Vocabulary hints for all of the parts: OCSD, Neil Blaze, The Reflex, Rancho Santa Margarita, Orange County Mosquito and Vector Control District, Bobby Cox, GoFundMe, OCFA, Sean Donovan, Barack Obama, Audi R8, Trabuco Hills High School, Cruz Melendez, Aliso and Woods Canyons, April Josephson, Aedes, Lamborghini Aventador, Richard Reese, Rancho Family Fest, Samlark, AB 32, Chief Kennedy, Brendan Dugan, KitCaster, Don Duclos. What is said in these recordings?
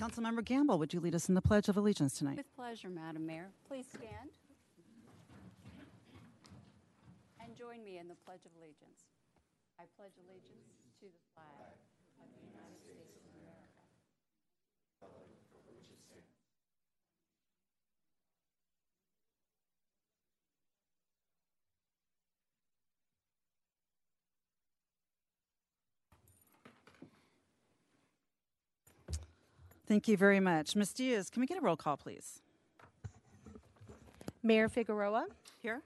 Councilmember Gamble, would you lead us in the Pledge of Allegiance tonight? With pleasure, Madam Mayor. Please stand and join me in the Pledge of Allegiance. I pledge allegiance to the flag of the United States of America, for which it stands. Thank you very much. Ms. Diaz, can we get a roll call, please? Mayor Figueroa. Here.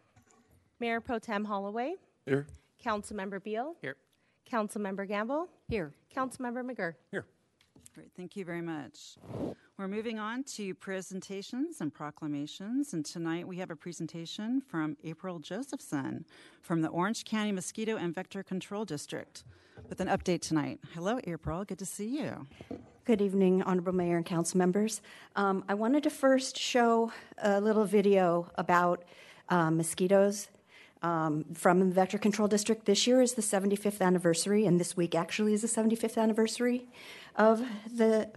Mayor Pro Tem Holloway. Here. Councilmember Beal. Here. Councilmember Gamble. Here. Councilmember McGurr. Here. Great. Thank you very much. We're moving on to presentations and proclamations. And tonight we have a presentation from April Josephson from the Orange County Mosquito and Vector Control District with an update tonight. Hello, April. Good to see you. Good evening, Honorable Mayor and Council members. I wanted to first show a little video about mosquitoes from the Vector Control District. This year is the 75th anniversary, and this week actually is the 75th anniversary of the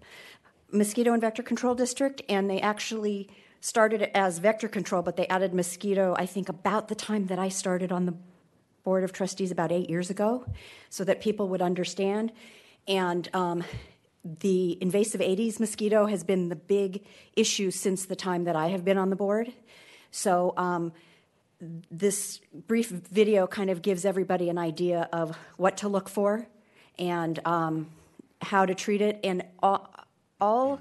Mosquito and Vector Control District, and they actually started it as vector control, but they added mosquito, I think, about the time that I started on the Board of Trustees about 8 years ago, so that people would understand. And the invasive Aedes mosquito has been the big issue since the time that I have been on the board. So this brief video kind of gives everybody an idea of what to look for and how to treat it. And all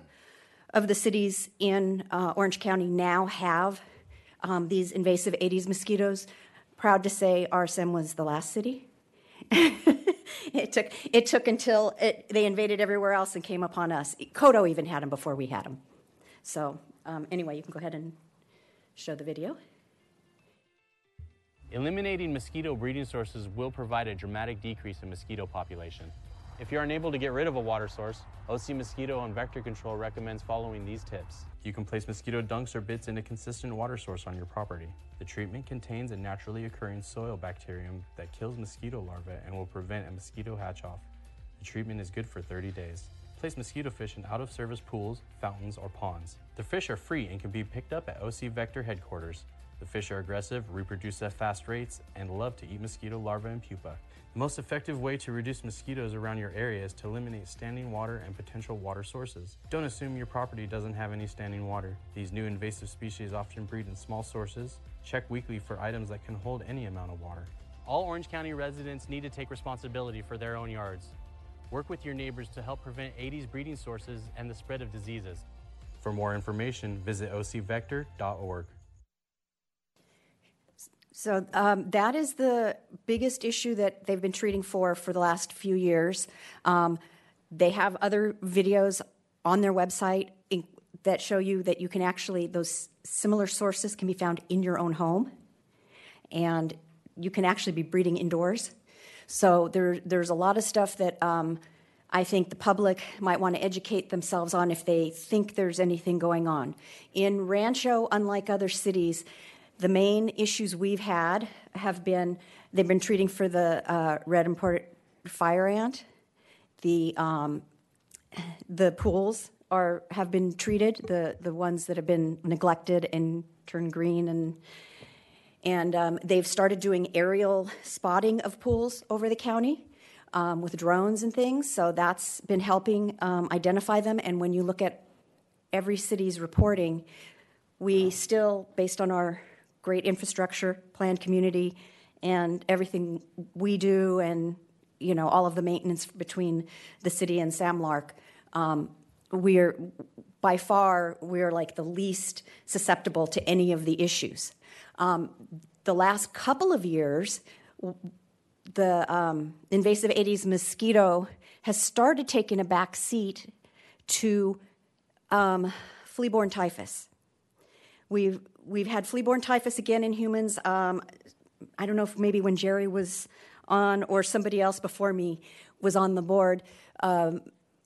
of the cities in Orange County now have these invasive Aedes mosquitoes. Proud to say RSM was the last city. It took until they invaded everywhere else and came upon us. Kodo even had them before we had them. So anyway, you can go ahead and show the video. Eliminating mosquito breeding sources will provide a dramatic decrease in mosquito population. If you're unable to get rid of a water source, OC Mosquito and Vector Control recommends following these tips. You can place mosquito dunks or bits in a consistent water source on your property. The treatment contains a naturally occurring soil bacterium that kills mosquito larvae and will prevent a mosquito hatch-off. The treatment is good for 30 days. Place mosquito fish in out-of-service pools, fountains, or ponds. The fish are free and can be picked up at OC Vector headquarters. The fish are aggressive, reproduce at fast rates, and love to eat mosquito larvae and pupa. The most effective way to reduce mosquitoes around your area is to eliminate standing water and potential water sources. Don't assume your property doesn't have any standing water. These new invasive species often breed in small sources. Check weekly for items that can hold any amount of water. All Orange County residents need to take responsibility for their own yards. Work with your neighbors to help prevent Aedes breeding sources and the spread of diseases. For more information, visit ocvector.org. So that is the biggest issue that they've been treating for the last few years. They have other videos on their website that show you that you can actually, those similar sources can be found in your own home. And you can actually be breeding indoors. So there's a lot of stuff that I think the public might want to educate themselves on if they think there's anything going on. In Rancho, unlike other cities, the main issues we've had have been, they've been treating for the red imported fire ant. The pools have been treated, the ones that have been neglected and turned green. And they've started doing aerial spotting of pools over the county with drones and things. So that's been helping identify them. And when you look at every city's reporting, we still, based on our great infrastructure, planned community, and everything we do, and you know all of the maintenance between the city and Samlark, we're by far like the least susceptible to any of the issues. The last couple of years, the invasive Aedes mosquito has started taking a back seat to flea-borne typhus. We've had flea-borne typhus again in humans. I don't know if maybe when Jerry was on or somebody else before me was on the board,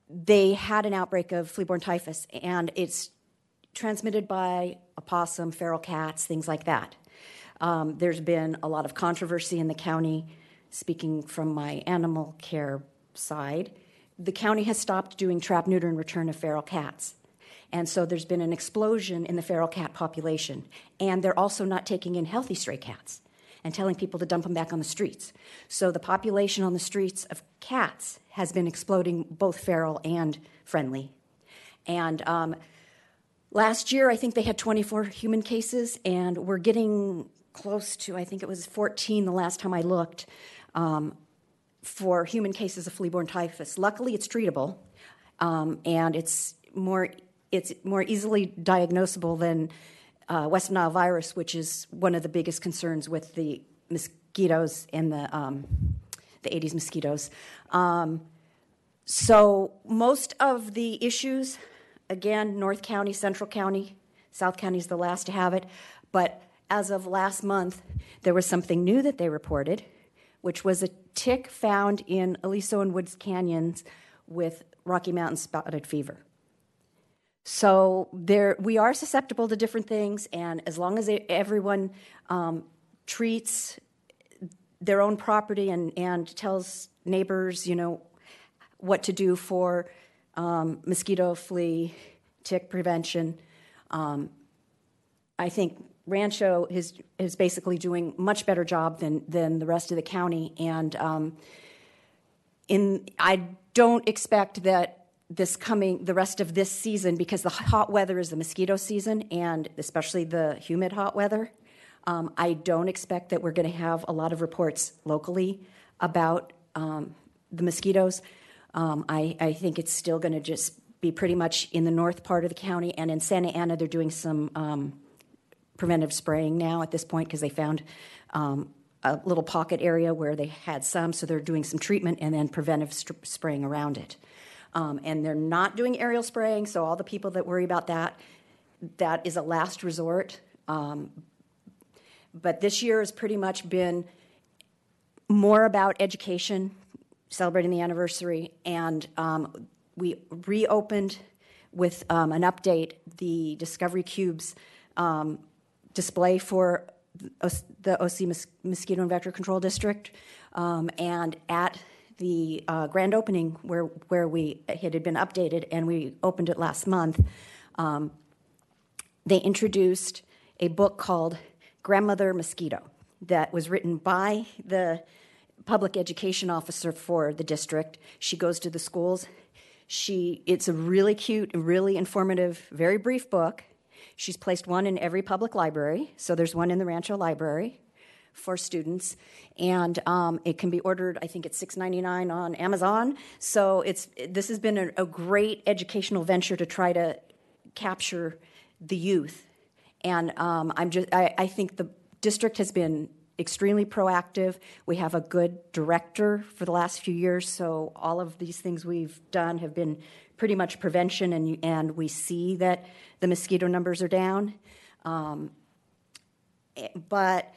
they had an outbreak of flea-borne typhus, and it's transmitted by opossum, feral cats, things like that. There's been a lot of controversy in the county, speaking from my animal care side, the county has stopped doing trap, neuter, and return of feral cats. And so there's been an explosion in the feral cat population. And they're also not taking in healthy stray cats and telling people to dump them back on the streets. So the population on the streets of cats has been exploding, both feral and friendly. And last year, I think they had 24 human cases, and we're getting close to, I think it was 14 the last time I looked, for human cases of flea-borne typhus. Luckily, it's treatable, and it's more easily diagnosable than West Nile virus, which is one of the biggest concerns with the mosquitoes and the Aedes mosquitoes. So most of the issues, again, North County, Central County, South County is the last to have it. But as of last month, there was something new that they reported, which was a tick found in Aliso and Woods Canyons with Rocky Mountain spotted fever. So there, we are susceptible to different things, and as long as everyone treats their own property and tells neighbors, you know, what to do for mosquito, flea, tick prevention, I think Rancho is basically doing much better job than the rest of the county, and I don't expect that the rest of this season, because the hot weather is the mosquito season, and especially the humid hot weather, I don't expect that we're going to have a lot of reports locally about the mosquitoes. I think it's still going to just be pretty much in the north part of the county, and in Santa Ana they're doing some preventive spraying now at this point, because they found a little pocket area where they had some, so they're doing some treatment and then preventive spraying around it. And they're not doing aerial spraying, so all the people that worry about that is a last resort. But this year has pretty much been more about education, celebrating the anniversary, and we reopened with an update, the Discovery Cubes display for the OC Mosquito and Vector Control District, and at the grand opening where it had been updated, and we opened it last month, they introduced a book called Grandmother Mosquito that was written by the public education officer for the district. She goes to the schools. It's a really cute, really informative, very brief book. She's placed one in every public library, so there's one in the Rancho Library for students, and it can be ordered, I think it's $6.99 on Amazon. So this has been a great educational venture to try to capture the youth, and I think the district has been extremely proactive. We have a good director for the last few years, so all of these things we've done have been pretty much prevention, and we see that the mosquito numbers are down, but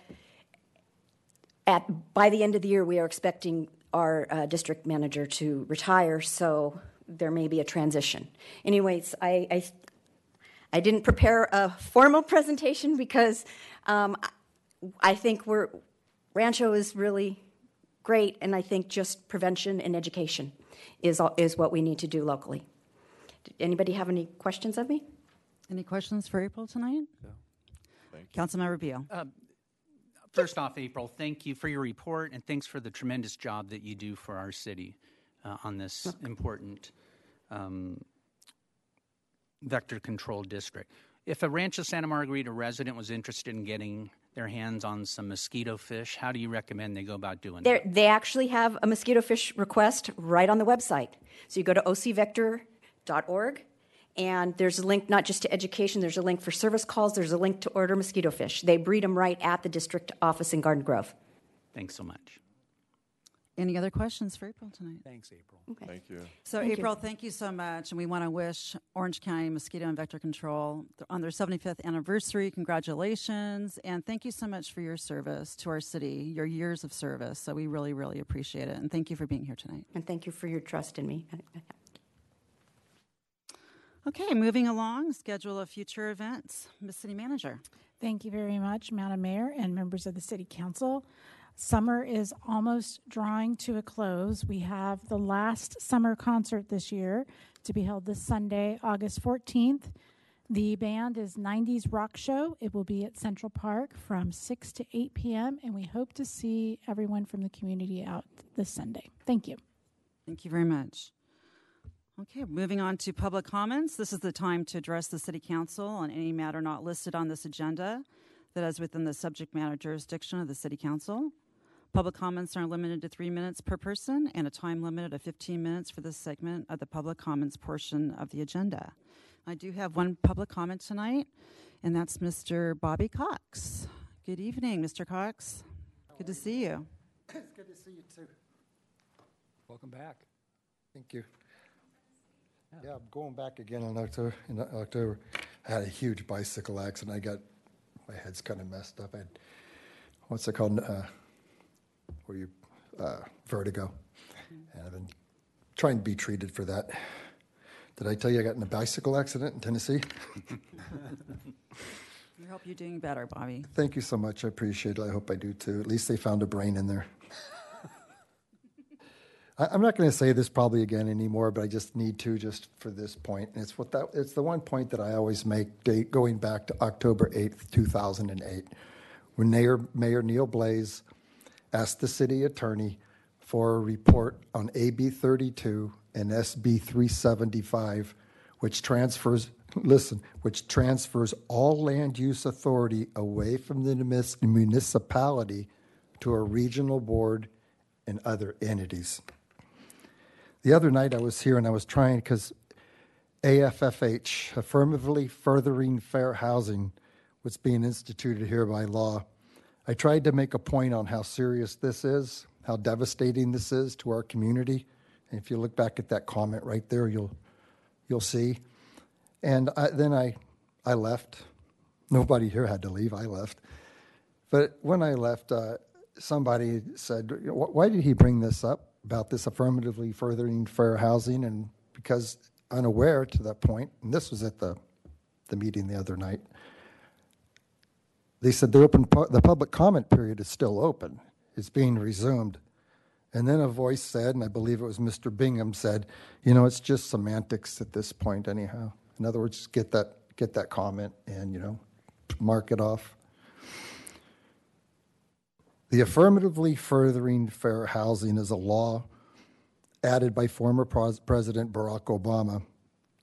by the end of the year, we are expecting our district manager to retire, so there may be a transition. Anyways, I didn't prepare a formal presentation because I think Rancho is really great, and I think just prevention and education is what we need to do locally. Did anybody have any questions of me? Any questions for April tonight? No. Thank you. Councilmember Beal. First off, April, thank you for your report, and thanks for the tremendous job that you do for our city on this important vector control district. If a Rancho Santa Margarita resident was interested in getting their hands on some mosquito fish, how do you recommend they go about doing that? They actually have a mosquito fish request right on the website. So you go to ocvector.org. And there's a link not just to education, there's a link for service calls, there's a link to order mosquito fish. They breed them right at the district office in Garden Grove. Thanks so much. Any other questions for April tonight? Thanks, April. Okay. Thank you. So, April, thank you so much. And we want to wish Orange County Mosquito and Vector Control on their 75th anniversary. Congratulations. And thank you so much for your service to our city, your years of service. So we really, really appreciate it. And thank you for being here tonight. And thank you for your trust in me. Okay, moving along, schedule of future events. Ms. City Manager. Thank you very much, Madam Mayor and members of the City Council. Summer is almost drawing to a close. We have the last summer concert this year to be held this Sunday, August 14th. The band is 90s Rock Show. It will be at Central Park from 6 to 8 p.m., and we hope to see everyone from the community out this Sunday. Thank you. Thank you very much. Okay, moving on to public comments. This is the time to address the City Council on any matter not listed on this agenda that is within the subject matter jurisdiction of the City Council. Public comments are limited to 3 minutes per person and a time limit of 15 minutes for this segment of the public comments portion of the agenda. I do have one public comment tonight, and that's Mr. Bobby Cox. Good evening, Mr. Cox. Good to see you. It's good to see you, too. Welcome back. Thank you. Yeah, I'm going back again in October. I had a huge bicycle accident. I got, my head's kind of messed up. I had, what's it called? Vertigo. Mm-hmm. And I've been trying to be treated for that. Did I tell you I got in a bicycle accident in Tennessee? We hope you're doing better, Bobby. Thank you so much. I appreciate it. I hope I do, too. At least they found a brain in there. I'm not going to say this probably again anymore, but I just need to just for this point. And it's what that, it's the one point that I always make going back to October 8th, 2008, when Mayor Neil Blaze asked the city attorney for a report on AB 32 and SB 375, which transfers all land use authority away from the municipality to a regional board and other entities. The other night I was here and I was trying, because AFFH, Affirmatively Furthering Fair Housing, was being instituted here by law. I tried to make a point on how serious this is, how devastating this is to our community. And if you look back at that comment right there, you'll see. And then I left. Nobody here had to leave. I left. But when I left, somebody said, why did he bring this up about this affirmatively furthering fair housing? And because unaware to that point, and this was at the meeting the other night, they said the public comment period is still open. It's being resumed. And then a voice said, and I believe it was Mr. Bingham said, you know, it's just semantics at this point anyhow. In other words, get that comment and, you know, mark it off. The Affirmatively Furthering Fair Housing is a law added by former President Barack Obama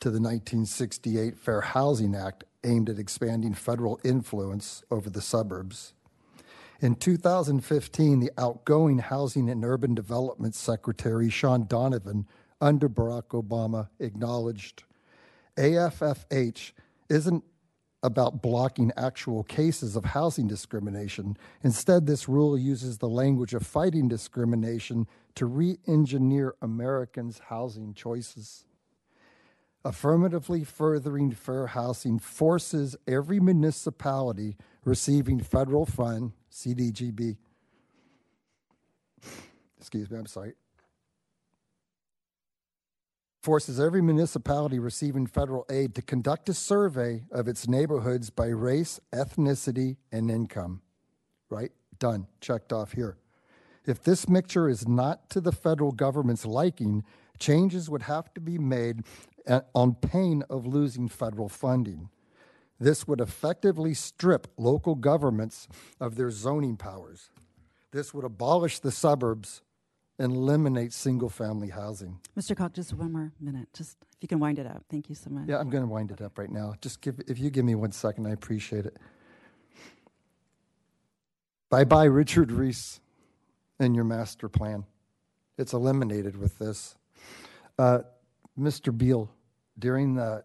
to the 1968 Fair Housing Act aimed at expanding federal influence over the suburbs. In 2015, the outgoing Housing and Urban Development Secretary Sean Donovan, under Barack Obama, acknowledged AFFH isn't about blocking actual cases of housing discrimination. Instead, this rule uses the language of fighting discrimination to re-engineer Americans' housing choices. Affirmatively Furthering Fair Housing forces every municipality receiving federal fund, CDBG, forces every municipality receiving federal aid to conduct a survey of its neighborhoods by race, ethnicity, and income. Right? Done. Checked off here. If this mixture is not to the federal government's liking, changes would have to be made on pain of losing federal funding. This would effectively strip local governments of their zoning powers. This would abolish the suburbs and eliminate single-family housing. Mr. Cox, just one more minute. Just if you can wind it up. Thank you so much. Yeah, I'm going to wind it up right now. Just if you give me 1 second, I appreciate it. Bye-bye, Richard Reese, and your master plan. It's eliminated with this. Mr. Beal, during the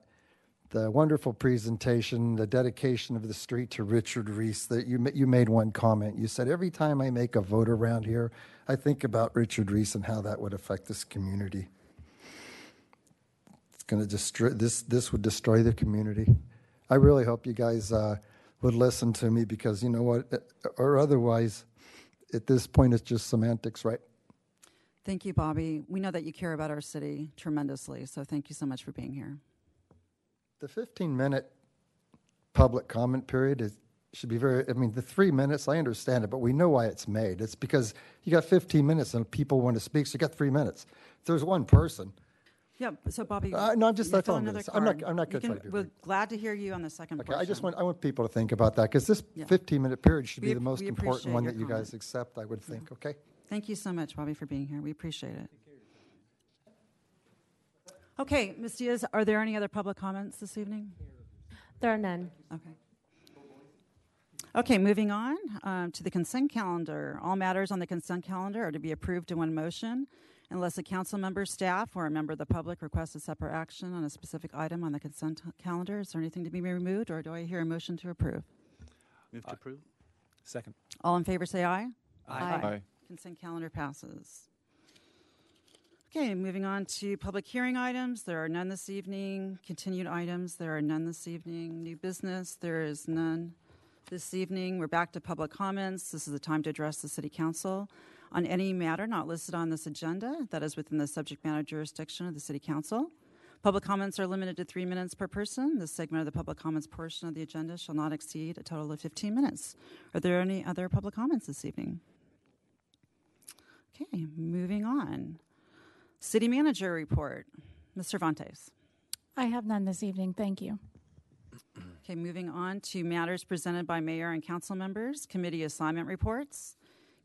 wonderful presentation, the dedication of the street to Richard Reese, that you made one comment. You said, every time I make a vote around here, I think about Richard Reese and how that would affect this community. It's going to destroy this would destroy the community. I really hope you guys would listen to me, because you know what, or otherwise, at this point, it's just semantics, right? Thank you, Bobby. We know that you care about our city tremendously, so thank you so much for being here. The 15-minute public comment period should be very, I mean, the 3 minutes, I understand it, but we know why it's made. It's because you got 15 minutes and people want to speak, so you got 3 minutes. If there's one person. Yeah, so Bobby, no, I'm just not telling you this. I'm not going to try to do it. We're glad to hear you on the second portion. Okay, I want people to think about that, because this 15-minute period should be the most important one that you guys accept, I would think, okay? Thank you so much, Bobby, for being here. We appreciate it. Okay, Ms. Diaz, are there any other public comments this evening? There are none. Okay. Okay, moving on to the consent calendar. All matters on the consent calendar are to be approved in one motion, unless a council member, staff, or a member of the public requests a separate action on a specific item on the consent calendar. Is there anything to be removed, or do I hear a motion to approve? Move to approve. Second. All in favor say aye. Aye. Aye. Consent calendar passes. Okay, moving on to public hearing items. There are none this evening. Continued items, there are none this evening. New business, there is none this evening. We're back to public comments. This is the time to address the City Council on any matter not listed on this agenda that is within the subject matter jurisdiction of the City Council. Public comments are limited to 3 minutes per person. This segment of the public comments portion of the agenda shall not exceed a total of 15 minutes. Are there any other public comments this evening? Okay, moving on. City Manager report. Ms. Cervantes. I have none this evening. Thank you. Okay, moving on to matters presented by mayor and council members, committee assignment reports.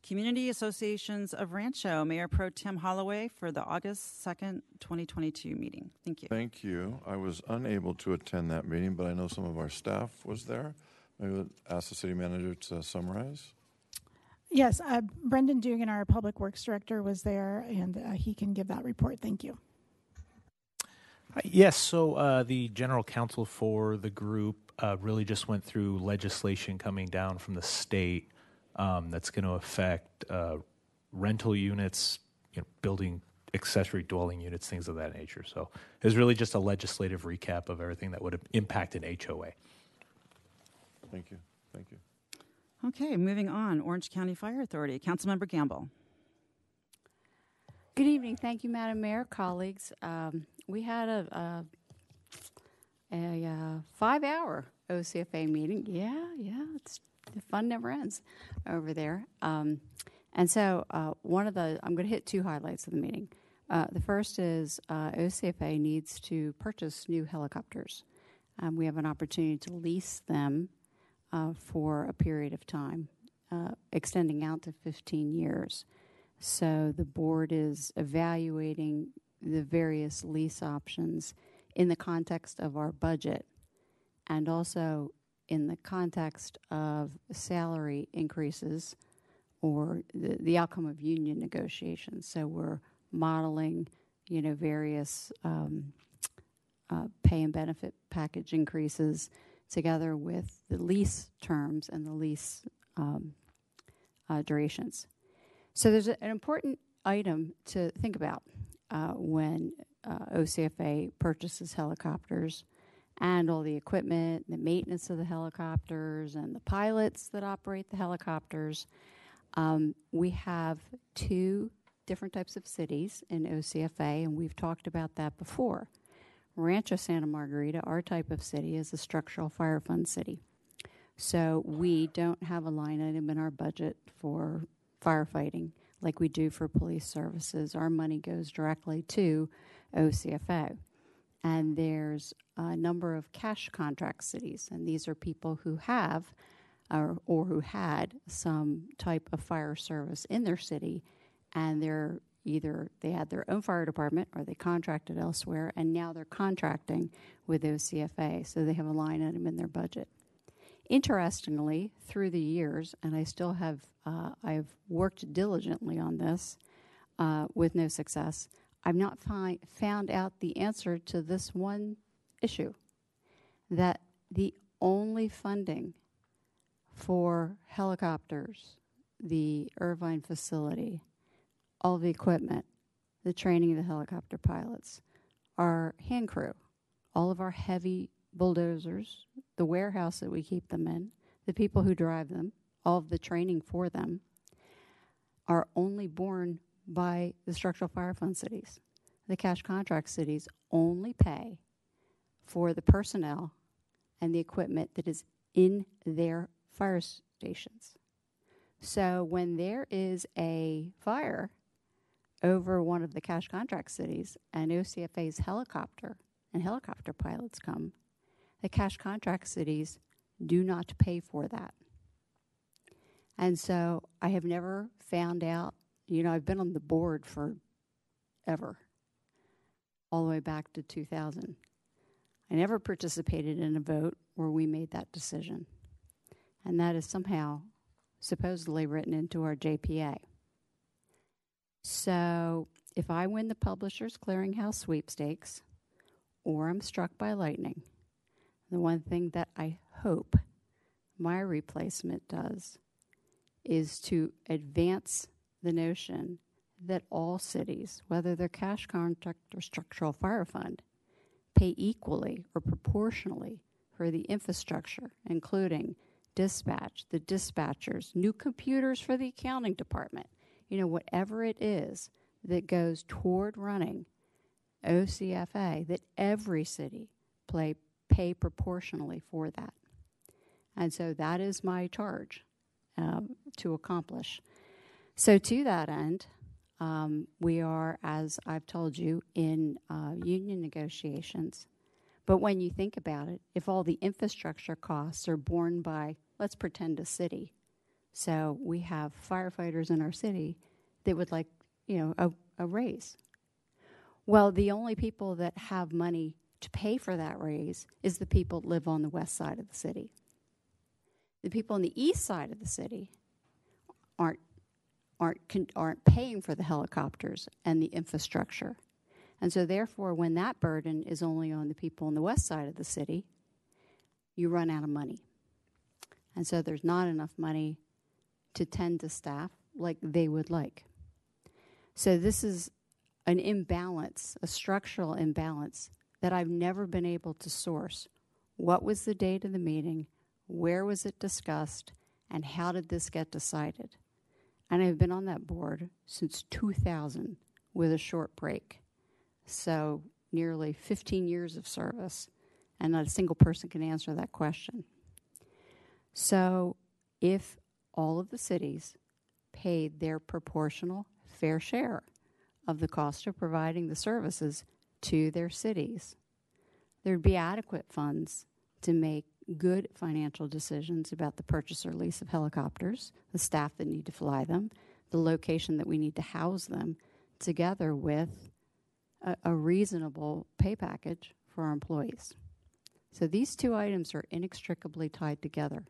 Community Associations of Rancho, Mayor Pro Tem Holloway for the August 2nd, 2022 meeting. Thank you. Thank you. I was unable to attend that meeting, but I know some of our staff was there. Maybe we'll ask the city manager to summarize. Yes, Brendan Dugan, our Public Works Director, was there, and he can give that report. Thank you. Yes, so the General Counsel for the group really just went through legislation coming down from the state that's going to affect rental units, you know, building accessory dwelling units, things of that nature. So it was really just a legislative recap of everything that would have impacted HOA. Thank you. Thank you. Okay, moving on. Orange County Fire Authority, Councilmember Gamble. Good evening. Thank you, Madam Mayor, colleagues. We had a 5-hour OCFA meeting. Yeah, the fun never ends over there. And so I'm going to hit two highlights of the meeting. The first is OCFA needs to purchase new helicopters. We have an opportunity to lease them for a period of time, extending out to 15 years. So the board is evaluating the various lease options in the context of our budget and also in the context of salary increases or the outcome of union negotiations. So we're modeling, various pay and benefit package increases together with the lease terms and the lease durations. So there's an important item to think about when OCFA purchases helicopters and all the equipment, the maintenance of the helicopters, and the pilots that operate the helicopters. We have two different types of cities in OCFA, and we've talked about that before. Rancho Santa Margarita, our type of city, is a structural fire fund city. So we don't have a line item in our budget for firefighting like we do for police services. Our money goes directly to OCFA. And there's a number of cash contract cities, and these are people who have or who had some type of fire service in their city, and they're either they had their own fire department or they contracted elsewhere, and now they're contracting with OCFA, so they have a line item in their budget. Interestingly, through the years, and I still have, I've worked diligently on this with no success, I've not found out the answer to this one issue, that the only funding for helicopters, the Irvine facility, all the equipment, the training of the helicopter pilots, our hand crew, all of our heavy bulldozers, the warehouse that we keep them in, the people who drive them, all of the training for them, are only borne by the structural fire fund cities. The cash contract cities only pay for the personnel and the equipment that is in their fire stations. So when there is a fire over one of the cash contract cities and OCFA's helicopter and helicopter pilots come, the cash contract cities do not pay for that. And so I have never found out, you know, I've been on the board for ever, all the way back to 2000. I never participated in a vote where we made that decision. And that is somehow supposedly written into our JPA. So if I win the Publishers Clearinghouse sweepstakes or I'm struck by lightning, the one thing that I hope my replacement does is to advance the notion that all cities, whether they're cash contract or structural fire fund, pay equally or proportionally for the infrastructure, including dispatch, the dispatchers, new computers for the accounting department, you know, whatever it is that goes toward running OCFA, that every city pay proportionally for that. And so that is my charge to accomplish. So to that end, we are, as I've told you, in union negotiations. But when you think about it, if all the infrastructure costs are borne by, let's pretend, a city. So we have firefighters in our city that would like, you know, a raise. Well, the only people that have money to pay for that raise is the people that live on the west side of the city. The people on the east side of the city aren't paying for the helicopters and the infrastructure. And so therefore, when that burden is only on the people on the west side of the city, you run out of money. And so there's not enough money to tend to staff like they would like. So this is an imbalance, a structural imbalance that I've never been able to source. What was the date of the meeting? Where was it discussed? And how did this get decided? And I've been on that board since 2000 with a short break. So nearly 15 years of service, and not a single person can answer that question. So if all of the cities paid their proportional fair share of the cost of providing the services to their cities, there'd be adequate funds to make good financial decisions about the purchase or lease of helicopters, the staff that need to fly them, the location that we need to house them, together with a reasonable pay package for our employees. So these two items are inextricably tied together.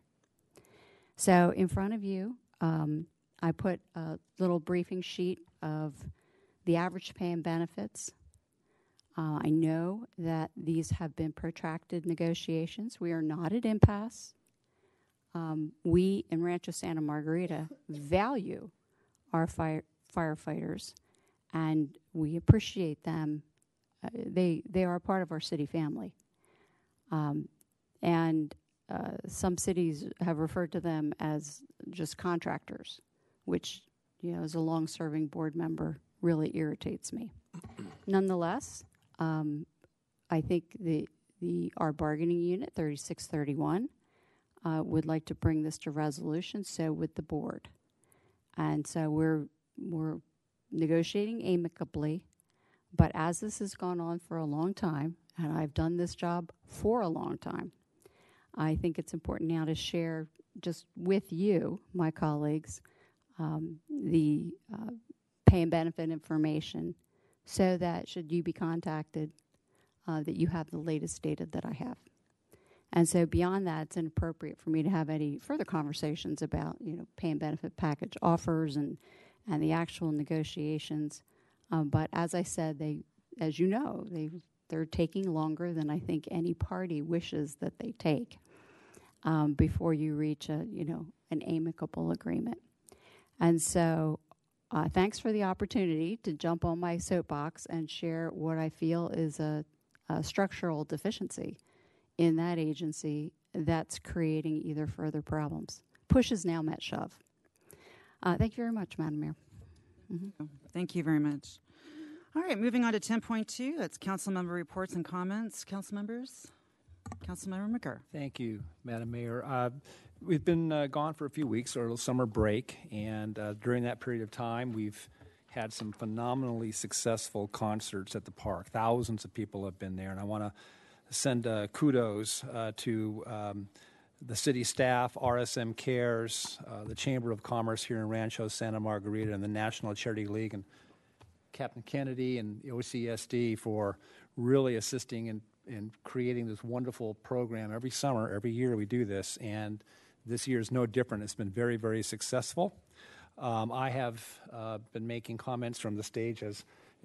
So in front of you, I put a little briefing sheet of the average pay and benefits. I know that these have been protracted negotiations. We are not at impasse. We in Rancho Santa Margarita value our firefighters, and we appreciate them. They are part of our city family. And some cities have referred to them as just contractors, which, you know, as a long-serving board member, really irritates me. Nonetheless, I think our bargaining unit, 3631, would like to bring this to resolution, so would the board. And so we're negotiating amicably, but as this has gone on for a long time, and I've done this job for a long time, I think it's important now to share just with you, my colleagues, the pay and benefit information, so that should you be contacted, that you have the latest data that I have. And so beyond that, it's inappropriate for me to have any further conversations about, you know, pay and benefit package offers and the actual negotiations. But as I said, they're taking longer than I think any party wishes that they take before you reach an amicable agreement. And so thanks for the opportunity to jump on my soapbox and share what I feel is a structural deficiency in that agency that's creating either further problems. Push is now met shove. Thank you very much, Madam Mayor. Mm-hmm. Thank you very much. All right, moving on to 10.2, that's council member reports and comments. Council members? Councilmember McGirr. Thank you, Madam Mayor. We've been gone for a few weeks, or a little summer break, and during that period of time, we've had some phenomenally successful concerts at the park. Thousands of people have been there, and I want to send kudos to the city staff, RSM Cares, the Chamber of Commerce here in Rancho Santa Margarita, and the National Charity League, and Captain Kennedy and the OCSD for really assisting in creating this wonderful program. Every summer, every year we do this, and this year is no different. It's been very, very successful. I have been making comments from the stage, as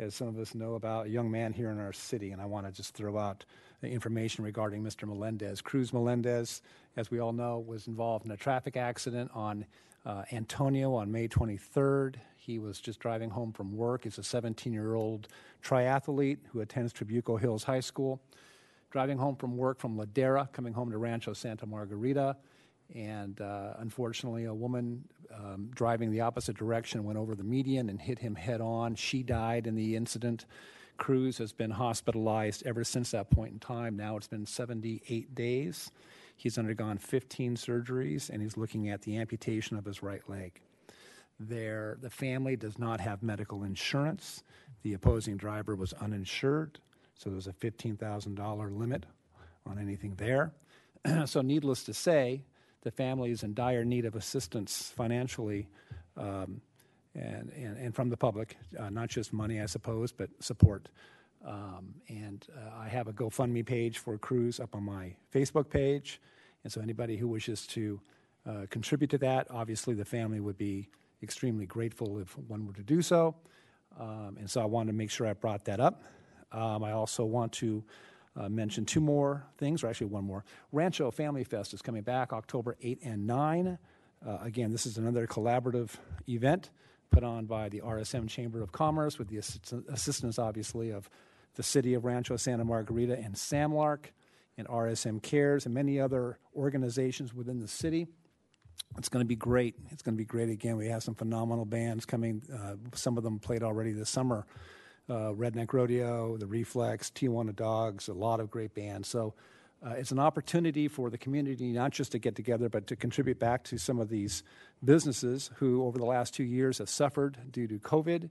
some of us know, about a young man here in our city, and I want to just throw out information regarding Mr. Melendez. Cruz Melendez, as we all know, was involved in a traffic accident on Antonio on May 23rd. He was just driving home from work. He's a 17-year-old triathlete who attends Trabuco Hills High School. Driving home from work from Ladera, coming home to Rancho Santa Margarita, and unfortunately a woman driving the opposite direction went over the median and hit him head on. She died in the incident. Cruz has been hospitalized ever since that point in time. Now it's been 78 days. He's undergone 15 surgeries, and he's looking at the amputation of his right leg. The family does not have medical insurance. The opposing driver was uninsured, so there was a $15,000 limit on anything there. So needless to say, the family is in dire need of assistance financially and from the public, not just money, I suppose, but support. I have a GoFundMe page for Cruz up on my Facebook page, and so anybody who wishes to contribute to that, obviously the family would be extremely grateful if one were to do so, and so I wanted to make sure I brought that up. I also want to mention two more things, or actually one more. Rancho Family Fest is coming back October 8 and 9. Again, this is another collaborative event put on by the RSM Chamber of Commerce with the assistance, obviously, of the City of Rancho Santa Margarita and Samlark and RSM Cares and many other organizations within the city. It's going to be great. It's going to be great again. We have some phenomenal bands coming. Some of them played already this summer. Redneck Rodeo, The Reflex, Tijuana Dogs, a lot of great bands. So it's an opportunity for the community not just to get together, but to contribute back to some of these businesses who over the last 2 years have suffered due to COVID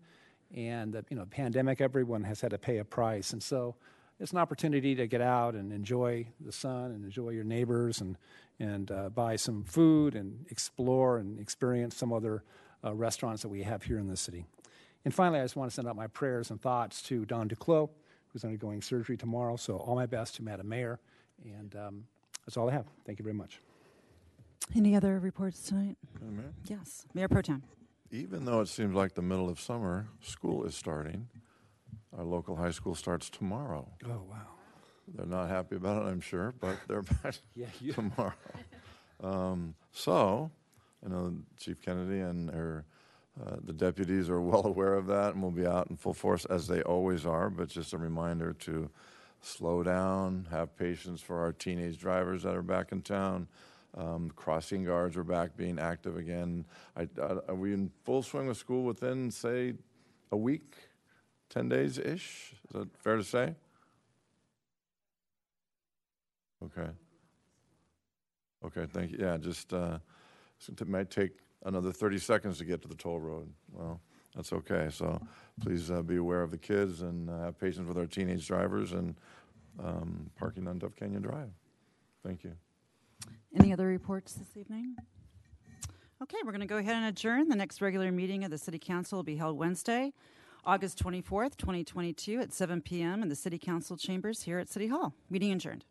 and the pandemic. Everyone has had to pay a price. And so it's an opportunity to get out and enjoy the sun and enjoy your neighbors and buy some food and explore and experience some other restaurants that we have here in the city. And finally, I just want to send out my prayers and thoughts to Don Duclos, who's undergoing surgery tomorrow. So all my best to Madam Mayor. And that's all I have. Thank you very much. Any other reports tonight? Mayor? Yes. Mayor Pro Tem. Even though it seems like the middle of summer, school is starting. Our local high school starts tomorrow. Oh, wow. They're not happy about it, I'm sure, but they're back tomorrow. So, Chief Kennedy and her, the deputies are well aware of that and will be out in full force as they always are, but just a reminder to slow down, have patience for our teenage drivers that are back in town. Crossing guards are back being active again. Are we in full swing with school within, say, a week? 10 days-ish? Is that fair to say? Okay. Okay, thank you. Yeah, just it might take another 30 seconds to get to the toll road. Well, that's okay. So please be aware of the kids and have patience with our teenage drivers and parking on Dove Canyon Drive. Thank you. Any other reports this evening? Okay, we're going to go ahead and adjourn. The next regular meeting of the City Council will be held Wednesday, August 24th, 2022 at 7 p.m. in the City Council chambers here at City Hall. Meeting adjourned.